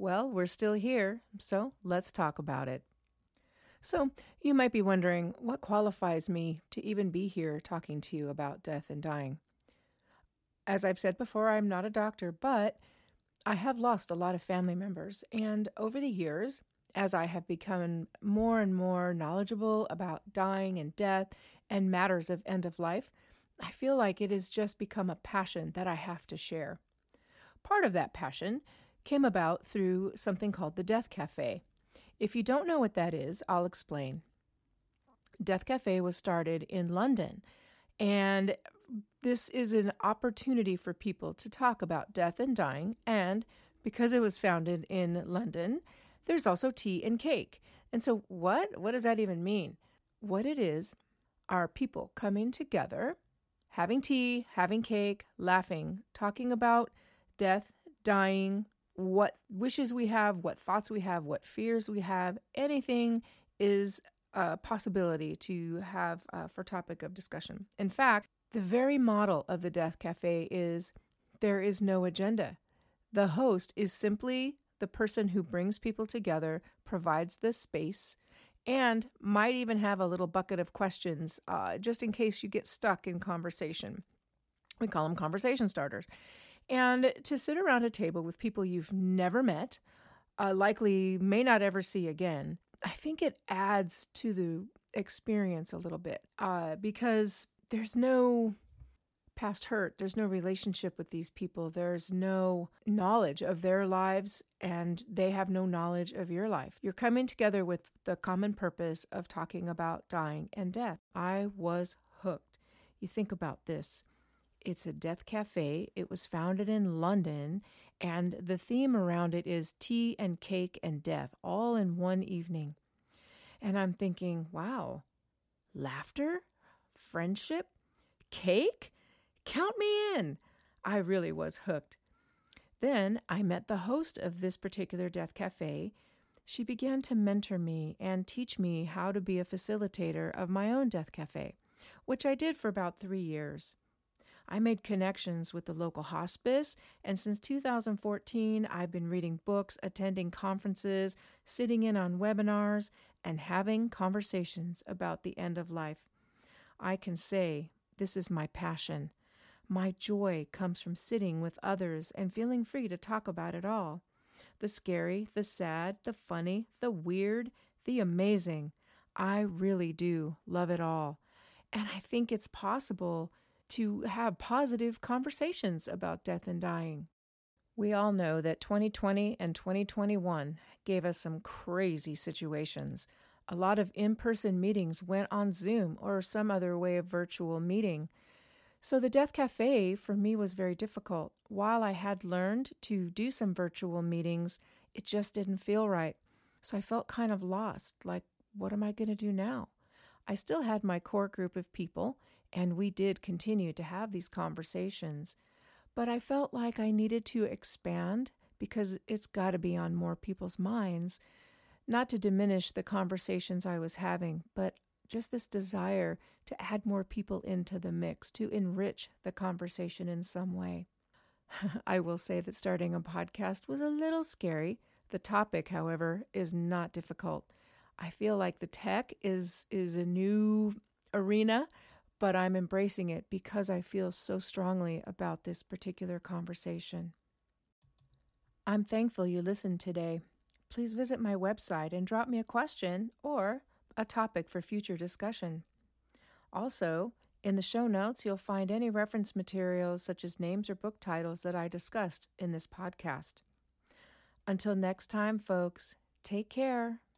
Well, we're still here, so let's talk about it. So, you might be wondering, what qualifies me to even be here talking to you about death and dying? As I've said before, I'm not a doctor, but I have lost a lot of family members, and over the years, as I have become more and more knowledgeable about dying and death and matters of end of life, I feel like it has just become a passion that I have to share. Part of that passion came about through something called the Death Cafe. If you don't know what that is, I'll explain. Death Cafe was started in London, and this is an opportunity for people to talk about death and dying, and because it was founded in London, there's also tea and cake. And so what does that even mean? What it is are people coming together, having tea, having cake, laughing, talking about death, dying, what wishes we have, what thoughts we have, what fears we have. Anything is a possibility to have for topic of discussion. In fact, the very model of the Death Cafe is there is no agenda. The host is simply the person who brings people together, provides the space, and might even have a little bucket of questions just in case you get stuck in conversation. We call them conversation starters. And to sit around a table with people you've never met, likely may not ever see again, I think it adds to the experience a little bit because there's no past hurt, there's no relationship with these people, there's no knowledge of their lives, and they have no knowledge of your life. You're coming together with the common purpose of talking about dying and death. I was hooked. You think about this. It's a Death Cafe. It was founded in London, and the theme around it is tea and cake and death, all in one evening. And I'm thinking, wow, laughter, friendship, cake? Count me in. I really was hooked. Then I met the host of this particular Death Cafe. She began to mentor me and teach me how to be a facilitator of my own Death Cafe, which I did for about 3 years. I made connections with the local hospice, and since 2014, I've been reading books, attending conferences, sitting in on webinars, and having conversations about the end of life. I can say this is my passion. My joy comes from sitting with others and feeling free to talk about it all. The scary, the sad, the funny, the weird, the amazing. I really do love it all. And I think it's possible to have positive conversations about death and dying. We all know that 2020 and 2021 gave us some crazy situations. A lot of in-person meetings went on Zoom or some other way of virtual meeting. So the Death Cafe for me was very difficult. While I had learned to do some virtual meetings, it just didn't feel right. So I felt kind of lost, like, what am I going to do now? I still had my core group of people, and we did continue to have these conversations, but I felt like I needed to expand because it's got to be on more people's minds, not to diminish the conversations I was having, but just this desire to add more people into the mix, to enrich the conversation in some way. I will say that starting a podcast was a little scary. The topic, however, is not difficult. I feel like the tech is a new arena, but I'm embracing it because I feel so strongly about this particular conversation. I'm thankful you listened today. Please visit my website and drop me a question or a topic for future discussion. Also, in the show notes, you'll find any reference materials such as names or book titles that I discussed in this podcast. Until next time, folks, take care.